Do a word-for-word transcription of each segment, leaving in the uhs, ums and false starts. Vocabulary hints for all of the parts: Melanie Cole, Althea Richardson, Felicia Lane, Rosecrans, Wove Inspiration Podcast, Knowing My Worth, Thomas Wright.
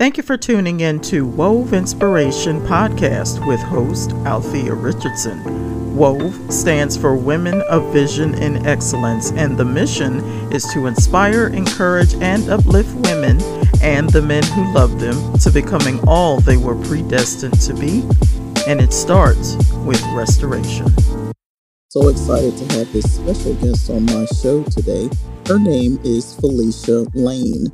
Thank you for tuning in to Wove Inspiration Podcast with host Althea Richardson. Wove stands for Women of Vision and Excellence, and the mission is to inspire, encourage, and uplift women and the men who love them to becoming all they were predestined to be. And it starts with restoration. So excited to have this special guest on my show today. Her name is Felicia Lane.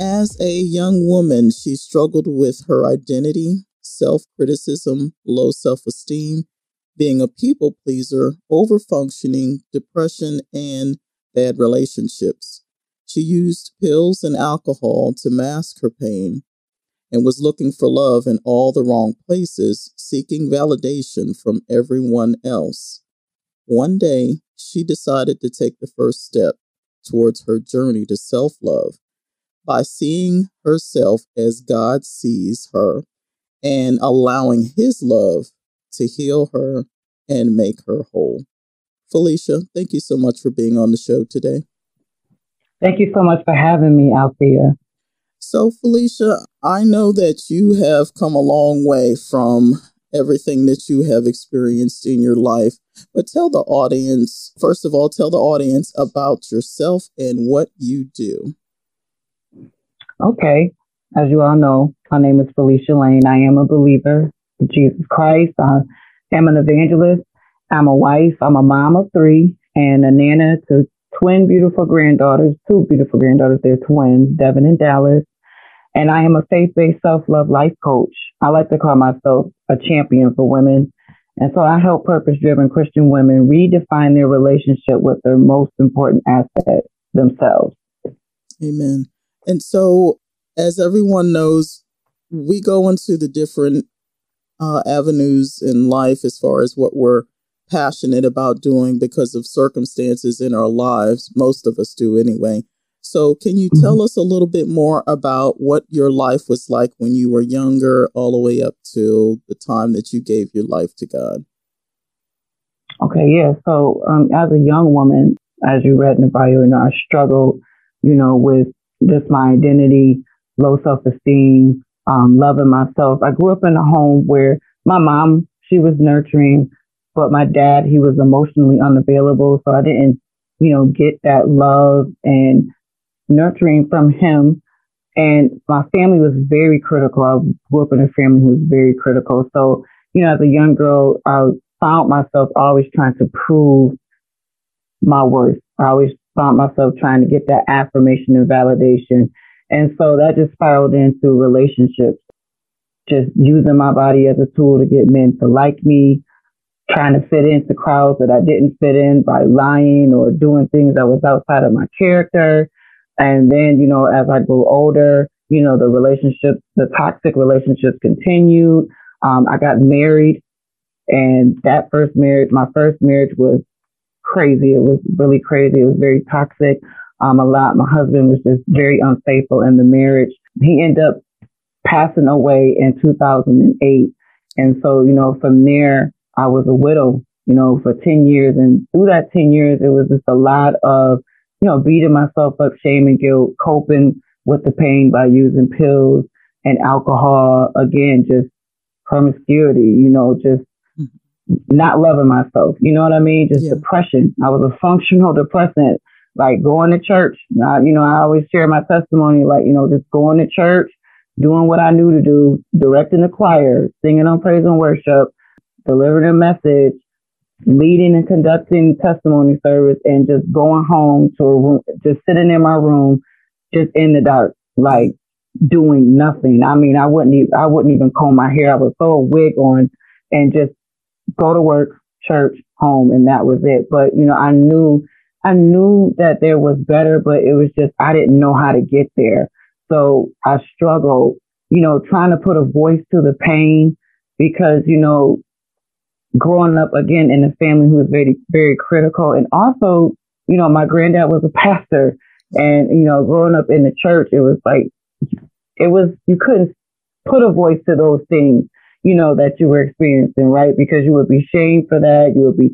As a young woman, she struggled with her identity, self-criticism, low self-esteem, being a people pleaser, over-functioning, depression, and bad relationships. She used pills and alcohol to mask her pain and was looking for love in all the wrong places, seeking validation from everyone else. One day, she decided to take the first step towards her journey to self-love, by seeing herself as God sees her and allowing his love to heal her and make her whole. Felicia, thank you so much for being on the show today. Thank you so much for having me, Althea. So, Felicia, I know that you have come a long way from everything that you have experienced in your life, but tell the audience, first of all, tell the audience about yourself and what you do. Okay. As you all know, my name is Felicia Lane. I am a believer in Jesus Christ. I am an evangelist. I'm a wife. I'm a mom of three and a nana to twin beautiful granddaughters, two beautiful granddaughters. They're twins, Devin and Dallas. And I am a faith-based self-love life coach. I like to call myself a champion for women. And so I help purpose-driven Christian women redefine their relationship with their most important asset, themselves. Amen. And so, as everyone knows, we go into the different uh, avenues in life as far as what we're passionate about doing because of circumstances in our lives. Most of us do anyway. So can you tell us a little bit more about what your life was like when you were younger, all the way up to the time that you gave your life to God? Okay, yeah. So um, as a young woman, as you read in the bio, you know, I struggled, you know, with just my identity, low self-esteem, um, loving myself. I grew up in a home where my mom, she was nurturing, but my dad, he was emotionally unavailable. So I didn't, you know, get that love and nurturing from him. And my family was very critical. I grew up in a family who was very critical. So, you know, as a young girl, I found myself always trying to prove my worth. I always found myself trying to get that affirmation and validation. And so that just spiraled into relationships, just using my body as a tool to get men to like me, trying to fit into crowds that I didn't fit in by lying or doing things that was outside of my character. And then, you know, as I grew older, you know, the relationships, the toxic relationships continued. Um, I got married, and that first marriage, my first marriage was crazy. It was really crazy. It was very toxic. Um, a lot. My husband was just very unfaithful in the marriage. He ended up passing away in two thousand eight. And so, you know, from there, I was a widow, you know, for ten years. And through that ten years, it was just a lot of, you know, beating myself up, shame and guilt, coping with the pain by using pills and alcohol. Again, just promiscuity, you know, just not loving myself. You know what I mean? Just yeah. Depression. I was a functional depressant, like going to church. I, you know, I always share my testimony, like, you know, just going to church, doing what I knew to do, directing the choir, singing on praise and worship, delivering a message, leading and conducting testimony service, and just going home to a room, just sitting in my room, just in the dark, like doing nothing. I mean, I wouldn't even, I wouldn't even comb my hair. I would throw a wig on and just go to work, church, home, and that was it. But, you know, I knew, I knew that there was better, but it was just, I didn't know how to get there. So I struggled, you know, trying to put a voice to the pain because, you know, growing up again in a family who was very, very critical. And also, you know, my granddad was a pastor, and, you know, growing up in the church, it was like, it was, you couldn't put a voice to those things, you know, that you were experiencing, right? Because you would be shamed for that. You would be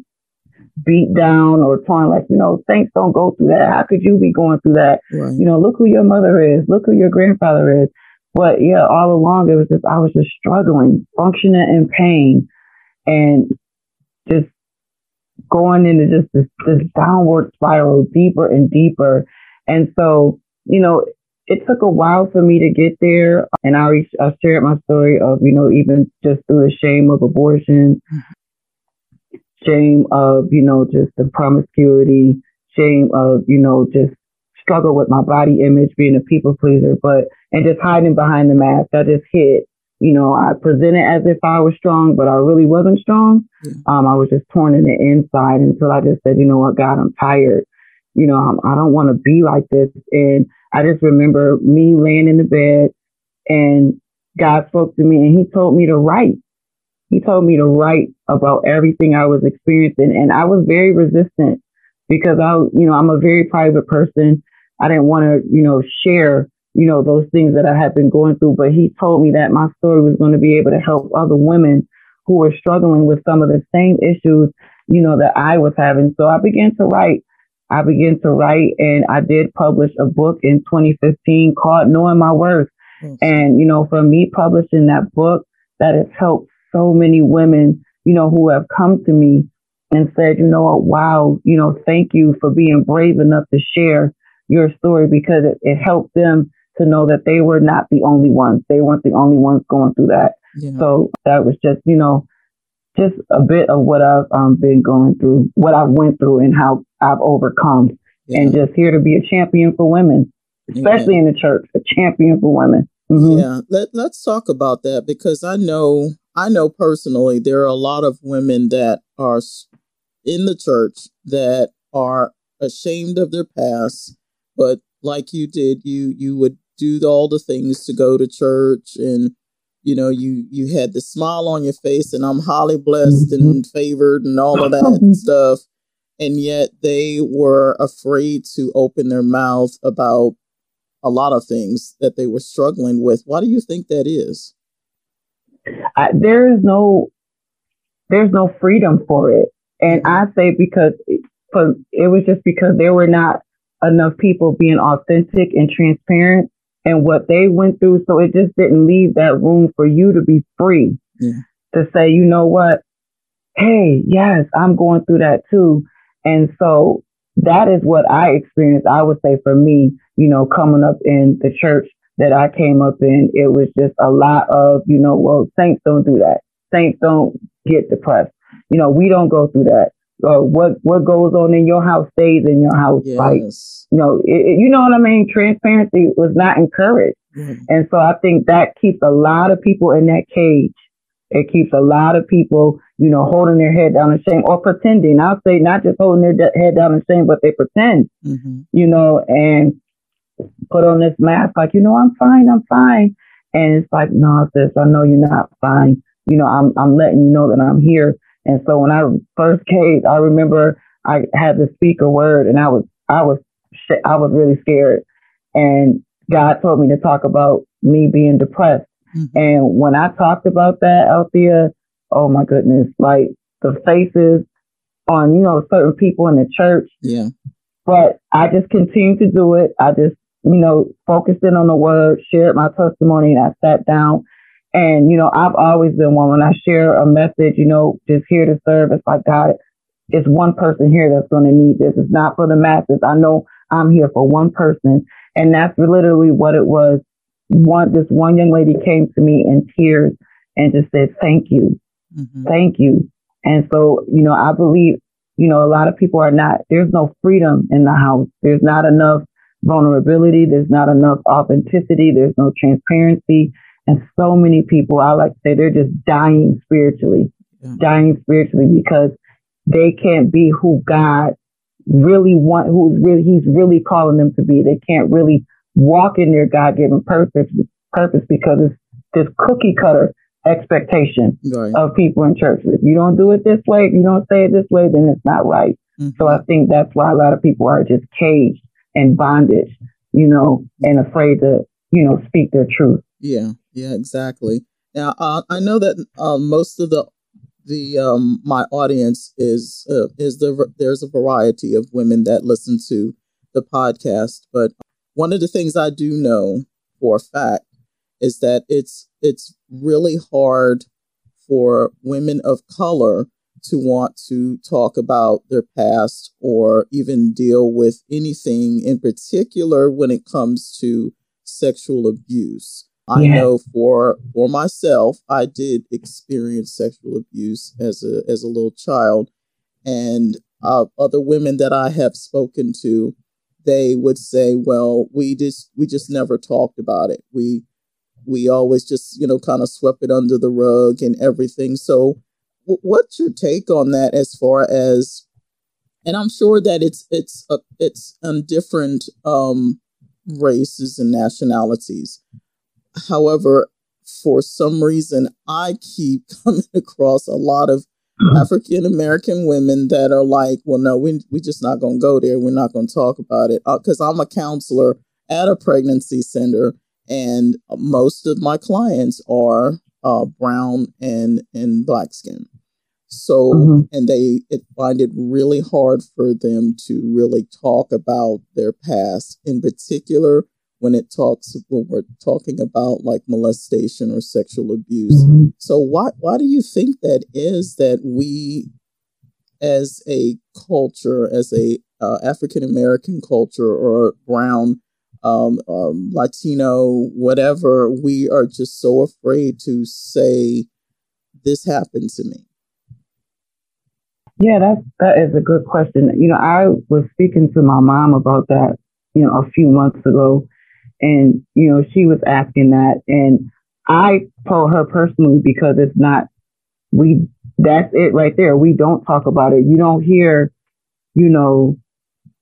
beat down or torn, like, you know, saints don't go through that. How could you be going through that? Right. You know, look who your mother is. Look who your grandfather is. But yeah, all along it was just, I was just struggling, functioning in pain, and just going into just this, this downward spiral, deeper and deeper. And so, you know, it took a while for me to get there. And I, re- I shared my story of, you know, even just through the shame of abortion, shame of, you know, just the promiscuity, shame of, you know, just struggle with my body image, being a people pleaser, but, and just hiding behind the mask. I just hid, you know, I presented as if I was strong, but I really wasn't strong. Mm-hmm. Um, I was just torn in the inside until I just said, you know what, God, I'm tired. You know, I'm, I don't want to be like this. And I just remember me laying in the bed, and God spoke to me, and he told me to write. He told me to write about everything I was experiencing. And I was very resistant because I, you know, I'm a very private person. I didn't want to, you know, share, you know, those things that I had been going through. But he told me that my story was going to be able to help other women who were struggling with some of the same issues, you know, that I was having. So I began to write. I began to write, and I did publish a book in twenty fifteen called Knowing My Worth. Mm-hmm. And, you know, for me publishing that book, that has helped so many women, you know, who have come to me and said, you know, wow, you know, thank you for being brave enough to share your story, because it, it helped them to know that they were not the only ones. They weren't the only ones going through that. Yeah. So that was just, you know, just a bit of what I've um, been going through, what I went through, and how I've overcome. Yeah. And just here to be a champion for women, especially yeah. in the church, a champion for women. Mm-hmm. Yeah, Let, let's talk about that, because I know, I know personally, there are a lot of women that are in the church that are ashamed of their past, but like you did, you you would do all the things to go to church, and you know, you, you had the smile on your face, and I'm highly blessed and favored and all of that stuff. And yet they were afraid to open their mouth about a lot of things that they were struggling with. Why do you think that is? I, there is no, there's no freedom for it. And I say because for, it was just because there were not enough people being authentic and transparent and what they went through. So it just didn't leave that room for you to be free yeah. to say, you know what? Hey, yes, I'm going through that too. And so that is what I experienced. I would say for me, you know, coming up in the church that I came up in, it was just a lot of, you know, well, saints don't do that. Saints don't get depressed. You know, we don't go through that. Uh, what what goes on in your house stays in your house. Yes. Like, you know, it, you know what I mean? Transparency was not encouraged. Mm-hmm. And so I think that keeps a lot of people in that cage. It keeps a lot of people, you know, holding their head down in shame or pretending. I'll say not just holding their de- head down in shame, but they pretend, mm-hmm. you know, and put on this mask like, you know, I'm fine, I'm fine. And it's like, no, sis, I know you're not fine. You know, I'm I'm letting you know that I'm here. And so when I first came, I remember I had to speak a word, and I was, I was, sh- I was really scared. And God told me to talk about me being depressed. Mm-hmm. And when I talked about that, Althea, oh my goodness, like the faces on, you know, certain people in the church. Yeah. But I just continued to do it. I just, you know, focused in on the word, shared my testimony, and I sat down. And, you know, I've always been one, when I share a message, you know, just here to serve. It's like, God, it's one person here that's going to need this. It's not for the masses. I know I'm here for one person. And that's literally what it was. One, this one young lady came to me in tears and just said, thank you. Mm-hmm. Thank you. And so, you know, I believe, you know, a lot of people are not, there's no freedom in the house. There's not enough vulnerability. There's not enough authenticity. There's no transparency. And so many people, I like to say, they're just dying spiritually, yeah. dying spiritually because they can't be who God really want, who really, he's really calling them to be. They can't really walk in their God-given purpose, purpose because it's this cookie-cutter expectation right. of people in church. If you don't do it this way, if you don't say it this way, then it's not right. Mm-hmm. So I think that's why a lot of people are just caged and bondage, you know, and afraid to, you know, speak their truth. Yeah, yeah, exactly. Now, uh, I know that uh, most of the the um, my audience is uh, is the there's a variety of women that listen to the podcast, but one of the things I do know for a fact is that it's it's really hard for women of color to want to talk about their past or even deal with anything in particular when it comes to sexual abuse. I yeah. know for for myself, I did experience sexual abuse as a as a little child, and uh, other women that I have spoken to, they would say, "Well, we just we just never talked about it. We we always just you know kind of swept it under the rug and everything." So, w- what's your take on that? As far as, and I'm sure that it's it's a, it's on different um, races and nationalities. However, for some reason, I keep coming across a lot of African-American women that are like, well, no, we, we're just not going to go there. We're not going to talk about it, because uh, I'm a counselor at a pregnancy center. And most of my clients are uh, brown and, and black skin. So mm-hmm. and they it, find it really hard for them to really talk about their past, in particular when it talks, when we're talking about like molestation or sexual abuse. Mm-hmm. So why, why do you think that is, that we as a culture, as a uh, African-American culture or brown, um, um, Latino, whatever, we are just so afraid to say, this happened to me? Yeah, that, that is a good question. You know, I was speaking to my mom about that, you know, a few months ago. And, you know, she was asking that, and I told her personally, because it's not, we, that's it right there. We don't talk about it. You don't hear, you know,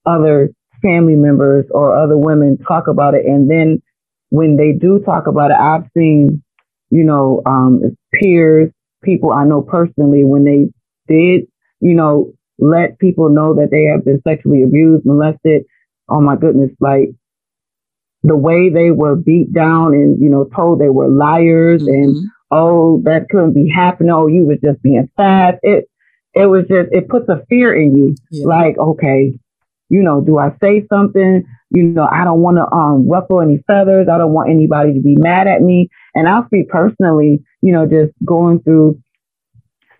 other family members or other women talk about it. And then when they do talk about it, I've seen, you know, um, peers, people I know personally, when they did, you know, let people know that they have been sexually abused, molested. Oh my goodness. Like, the way they were beat down and, you know, told they were liars mm-hmm. and, oh, that couldn't be happening. Oh, you was just being fat. It, it was just, it puts a fear in you. Yeah. Like, okay, you know, do I say something? You know, I don't want to um, ruffle any feathers. I don't want anybody to be mad at me. And I'll speak personally, you know, just going through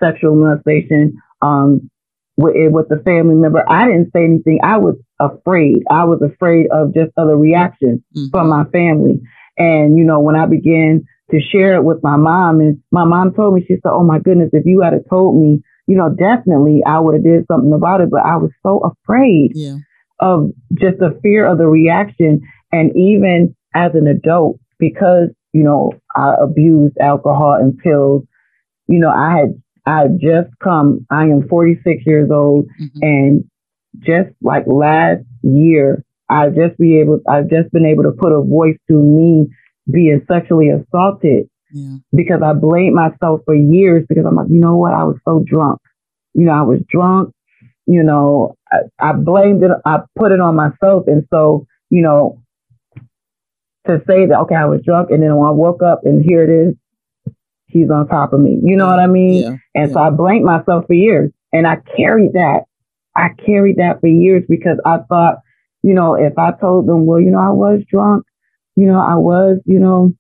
sexual molestation um, with, with the family member. I didn't say anything. I was afraid. I was afraid of just other reactions mm-hmm. from my family. And, you know, when I began to share it with my mom, and my mom told me, she said, oh my goodness, if you had told me, you know, definitely I would have did something about it. But I was so afraid yeah. of just the fear of the reaction. And even as an adult, because, you know, I abused alcohol and pills, you know, I had, I had just come, I am forty-six years old mm-hmm. and just like last year, I've just be able, I've just been able to put a voice to me being sexually assaulted yeah. because I blamed myself for years, because I'm like, you know what? I was so drunk. You know, I was drunk, you know, I, I blamed it. I put it on myself. And so, you know, to say that, okay, I was drunk. And then when I woke up and here it is, he's on top of me. You know what I mean? Yeah. And yeah. so I blamed myself for years, and I carried that. I carried that for years, because I thought, you know, if I told them, well, you know, I was drunk, you know, I was, you know,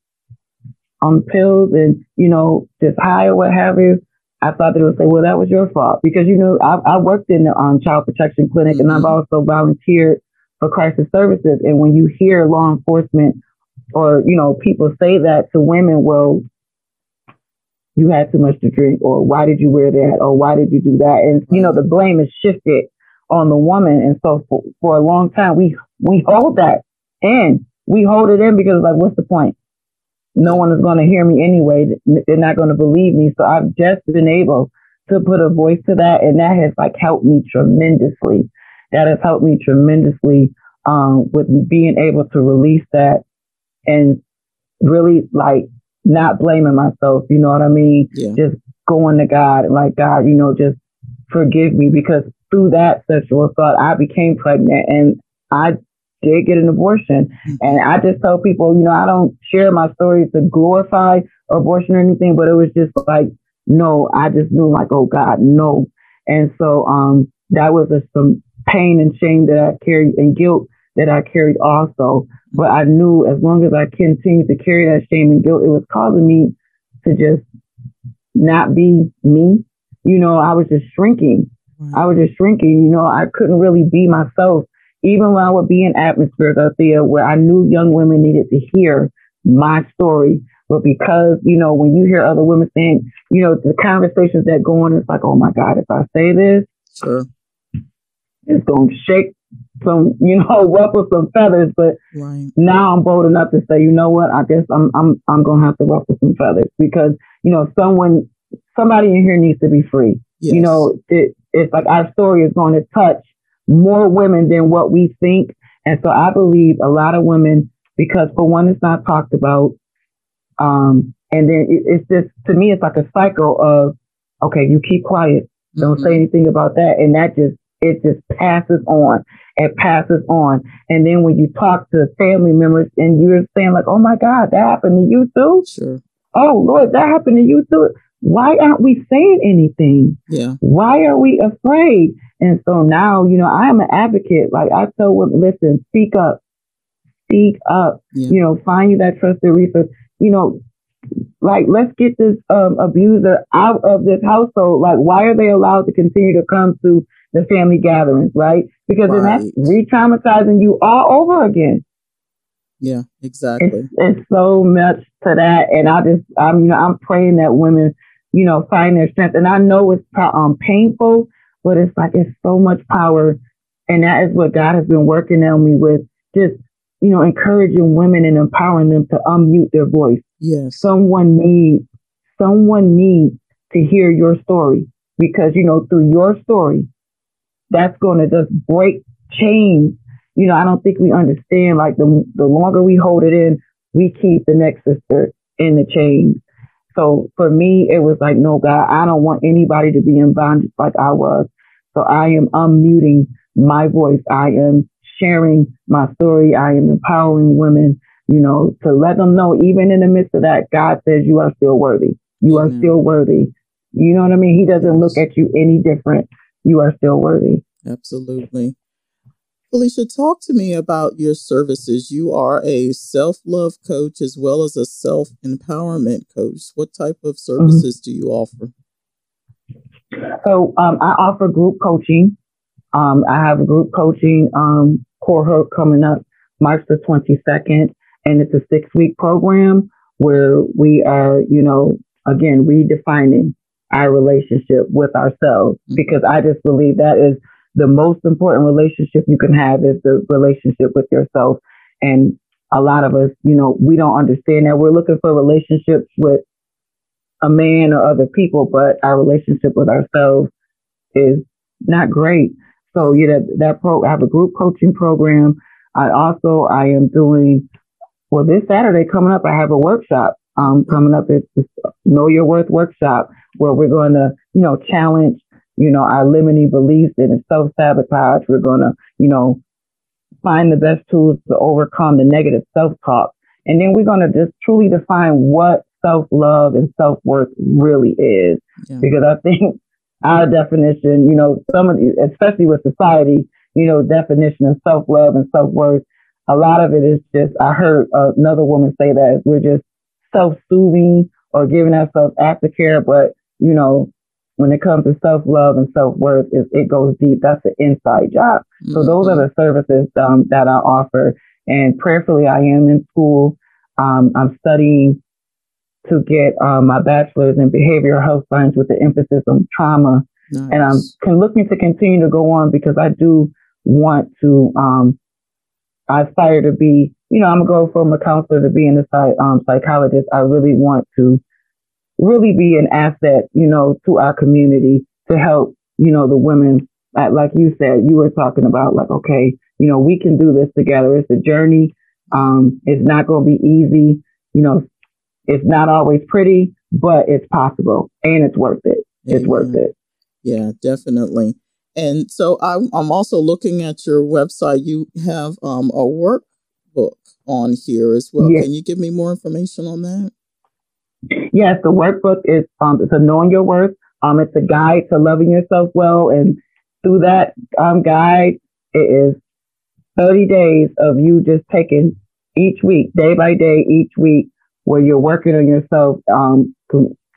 on pills and, you know, just high or what have you, I thought they would say, well, that was your fault. Because, you know, I, I worked in the um, child protection clinic mm-hmm. and I've also volunteered for crisis services. And when you hear law enforcement or, you know, people say that to women, well, you had too much to drink, or why did you wear that, or why did you do that? And, you know, the blame is shifted on the woman. And so for, for a long time, we we hold that in. We hold it in because, like, what's the point? No one is going to hear me anyway. They're not going to believe me. So I've just been able to put a voice to that. And that has, like, helped me tremendously. That has helped me tremendously um, with being able to release that and really, like, not blaming myself, you know what I mean? Yeah. Just going to God and like, God, you know, just forgive me, because through that sexual assault, I became pregnant and I did get an abortion. Mm-hmm. And I just tell people, you know, I don't share my story to glorify abortion or anything, but it was just like, no, I just knew, like, oh God, no. And so um, that was a, some pain and shame that I carried, and guilt that I carried also. But I knew as long as I continued to carry that shame and guilt, it was causing me to just not be me. You know, I was just shrinking. I was just shrinking. You know, I couldn't really be myself. Even when I would be in atmospheres, Althea, where I knew young women needed to hear my story. But because, you know, when you hear other women saying, you know, the conversations that go on, it's like, oh, my God, if I say this, sure, it's going to shake some, you know, ruffle some feathers. But right. now I'm bold enough to say, you know what, I guess I'm I'm I'm going to have to ruffle some feathers because, you know, someone, somebody in here needs to be free. Yes. You know, it, it's like our story is going to touch more women than what we think. And so I believe a lot of women, because for one, it's not talked about. Um, and then it, it's just, to me, it's like a cycle of, okay, you keep quiet. Don't mm-hmm. say anything about that. And that just, it just passes on. It passes on. And then when you talk to family members and you're saying like, oh my God, that happened to you too? Sure. Oh Lord, that happened to you too? Why aren't we saying anything? Yeah. Why are we afraid? And so now, you know, I am an advocate. Like I tell women, listen, speak up, speak up, yeah. you know, find you that trusted resource. You know, like, let's get this um, abuser out of this household. Like, why are they allowed to continue to come to the family gatherings, right? Because right. then that's re-traumatizing you all over again. Yeah, exactly. It's, it's so much to that. And I just, I'm, you know, I'm praying that women, you know, find their strength. And I know it's um, painful, but it's like, it's so much power. And that is what God has been working on me with, just, you know, encouraging women and empowering them to unmute their voice. Yes. Someone needs, someone needs to hear your story because, you know, through your story, that's going to just break chains. You know, I don't think we understand, like the the longer we hold it in, we keep the next sister in the chains. So for me, it was like, no, God, I don't want anybody to be in bondage like I was. So I am unmuting my voice. I am sharing my story. I am empowering women, you know, to let them know, even in the midst of that, God says you are still worthy. You Amen. Are still worthy. You know what I mean? He doesn't look at you any different. You are still worthy. Absolutely. Felicia, talk to me about your services. You are a self-love coach as well as a self-empowerment coach. What type of services mm-hmm. do you offer? So um, I offer group coaching. Um, I have a group coaching um, cohort coming up March the twenty-second, and it's a six-week program where we are, you know, again, redefining our relationship with ourselves, because I just believe that is the most important relationship you can have, is the relationship with yourself. And a lot of us, you know, we don't understand that. We're looking for relationships with a man or other people, but our relationship with ourselves is not great. So, you know, that pro, I have a group coaching program. I also, I am doing, well, this Saturday coming up, I have a workshop um, coming up. It's this Know Your Worth workshop where we're going to, you know, challenge, you know, our limiting beliefs and self-sabotage. We're going to, you know, find the best tools to overcome the negative self-talk. And then we're going to just truly define what self-love and self-worth really is. Yeah. Because I think our definition, you know, some of the, especially with society, you know, definition of self-love and self-worth, a lot of it is just, I heard another woman say that we're just self-soothing or giving ourselves aftercare. But, you know, when it comes to self-love and self-worth, it, it goes deep. That's an inside job. Mm-hmm. So those are the services um, that I offer. And prayerfully, I am in school. Um, I'm studying to get um, my bachelor's in behavioral health science with an emphasis on trauma. Nice. And I'm can, looking to continue to go on because I do want to, um, I aspire to be, you know, I'm going to go from a counselor to being a um, psychologist. I really want to really be an asset, you know, to our community to help, you know, the women, like you said, you were talking about like, okay, you know, we can do this together. It's a journey. Um, it's not going to be easy. You know, it's not always pretty, but it's possible and it's worth it. It's yeah. worth it. Yeah, definitely. And so I'm, I'm also looking at your website. You have um, a workbook on here as well. Yes. Can you give me more information on that? Yes, the workbook is um, it's a Knowing Your Worth. Um, it's a guide to loving yourself well. And through that um, guide, it is thirty days of you just taking each week, day by day, each week, where you're working on yourself, um,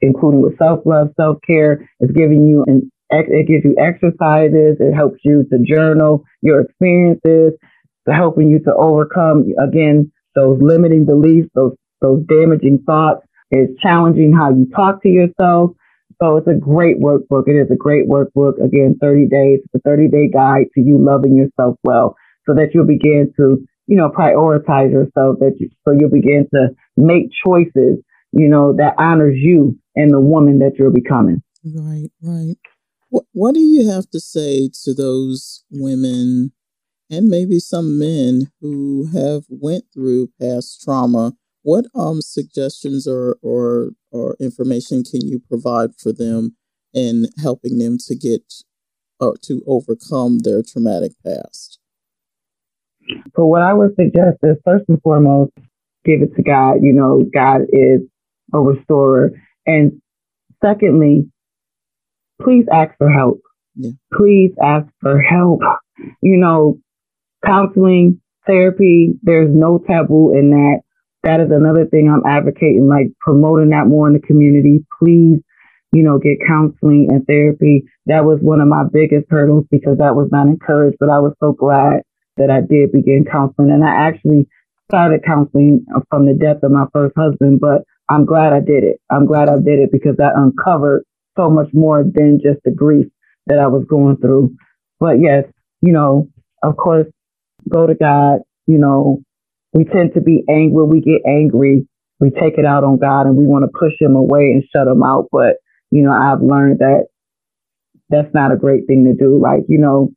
including with self-love, self-care. It's giving you an, it gives you exercises. It helps you to journal your experiences, to helping you to overcome, again, those limiting beliefs, those, those damaging thoughts. It's challenging how you talk to yourself. So it's a great workbook. It is a great workbook. Again, thirty days, it's a thirty-day guide to you loving yourself well, so that you'll begin to, you know, prioritize yourself, that you, so you'll begin to make choices, you know, that honors you and the woman that you're becoming. Right, right. What, what do you have to say to those women and maybe some men who have went through past trauma? What um suggestions or, or or information can you provide for them in helping them to get or to overcome their traumatic past? So what I would suggest is, first and foremost, give it to God. You know, God is a restorer. And secondly, please ask for help. Yeah. Please ask for help. You know, counseling, therapy, there's no taboo in that. That is another thing I'm advocating, like promoting that more in the community. Please, you know, get counseling and therapy. That was one of my biggest hurdles because that was not encouraged, but I was so glad that I did begin counseling. And I actually started counseling from the death of my first husband, but I'm glad I did it. I'm glad I did it because I uncovered so much more than just the grief that I was going through. But yes, you know, of course, go to God. You know, we tend to be angry. We get angry. We take it out on God and we want to push him away and shut him out. But, you know, I've learned that that's not a great thing to do. Like, you know,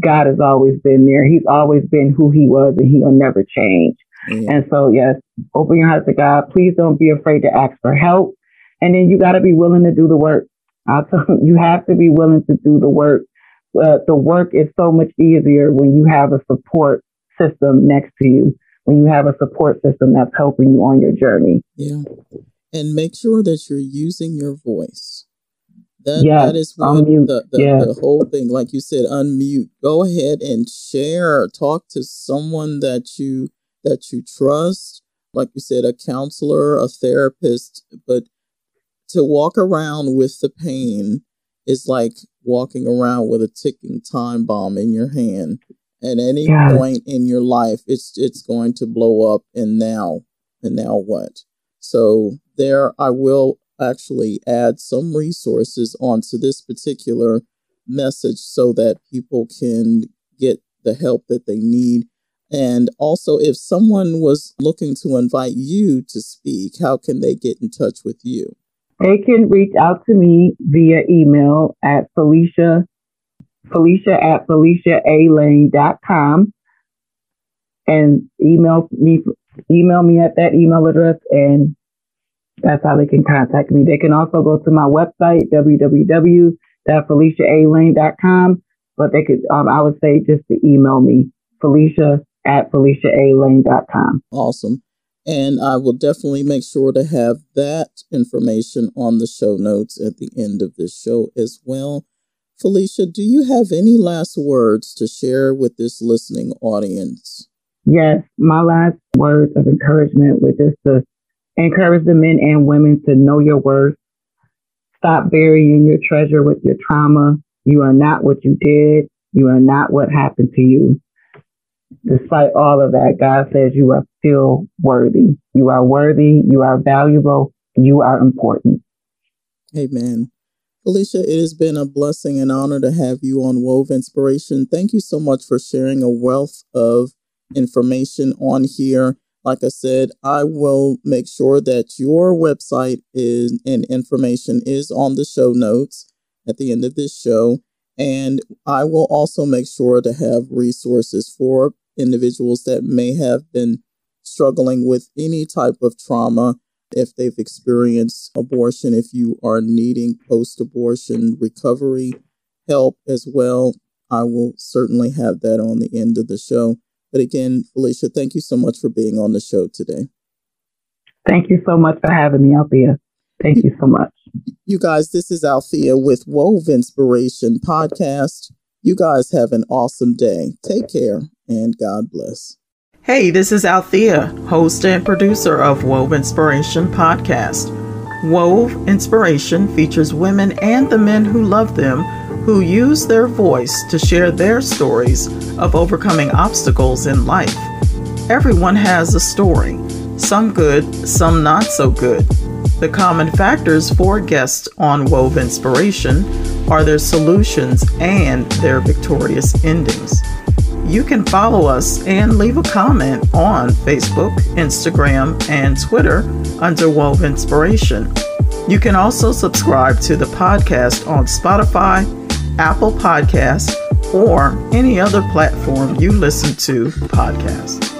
God has always been there. He's always been who he was and he'll never change. Mm-hmm. And so, yes, open your heart to God. Please don't be afraid to ask for help. And then you got to be willing to do the work. I'll tell you, you have to be willing to do the work. Uh, the work is so much easier when you have a support system next to you, when you have a support system that's helping you on your journey. Yeah. And make sure that you're using your voice. That, yes, that is what the, the, yes. the whole thing, like you said, unmute. Go ahead and share. Talk to someone that you that you trust, like you said, a counselor, a therapist. But to walk around with the pain is like walking around with a ticking time bomb in your hand. At any yes. point in your life, it's it's going to blow up. And now, and now what? So there, I will actually add some resources onto this particular message so that people can get the help that they need. And also, if someone was looking to invite you to speak, how can they get in touch with you? They can reach out to me via email at Felicia, Felicia at Felicia A Lane dot com, and email me, email me at that email address, and that's how they can contact me. They can also go to my website, w w w dot Felicia A Lane dot com, but they could, um, I would say just to email me, Felicia at Felicia A Lane dot com. Awesome. And I will definitely make sure to have that information on the show notes at the end of this show as well. Felicia, do you have any last words to share with this listening audience? Yes, my last words of encouragement would just to encourage the men and women to know your worth. Stop burying your treasure with your trauma. You are not what you did. You are not what happened to you. Despite all of that, God says you are still worthy. You are worthy. You are valuable. You are important. Amen. Felicia, it has been a blessing and honor to have you on Wove Inspiration. Thank you so much for sharing a wealth of information on here. Like I said, I will make sure that your website is and information is on the show notes at the end of this show. And I will also make sure to have resources for individuals that may have been struggling with any type of trauma. If they've experienced abortion, if you are needing post-abortion recovery help as well, I will certainly have that on the end of the show. But again, Felicia, thank you so much for being on the show today. Thank you so much for having me, Althea. Thank you so much. You guys, this is Althea with Wove Inspiration Podcast. You guys have an awesome day. Take care and God bless. Hey, this is Althea, host and producer of Wove Inspiration Podcast. Wove Inspiration features women and the men who love them, who use their voice to share their stories of overcoming obstacles in life. Everyone has a story, some good, some not so good. The common factors for guests on Wove Inspiration are their solutions and their victorious endings. You can follow us and leave a comment on Facebook, Instagram, and Twitter under Wove Inspiration. You can also subscribe to the podcast on Spotify, Apple Podcasts, or any other platform you listen to podcasts.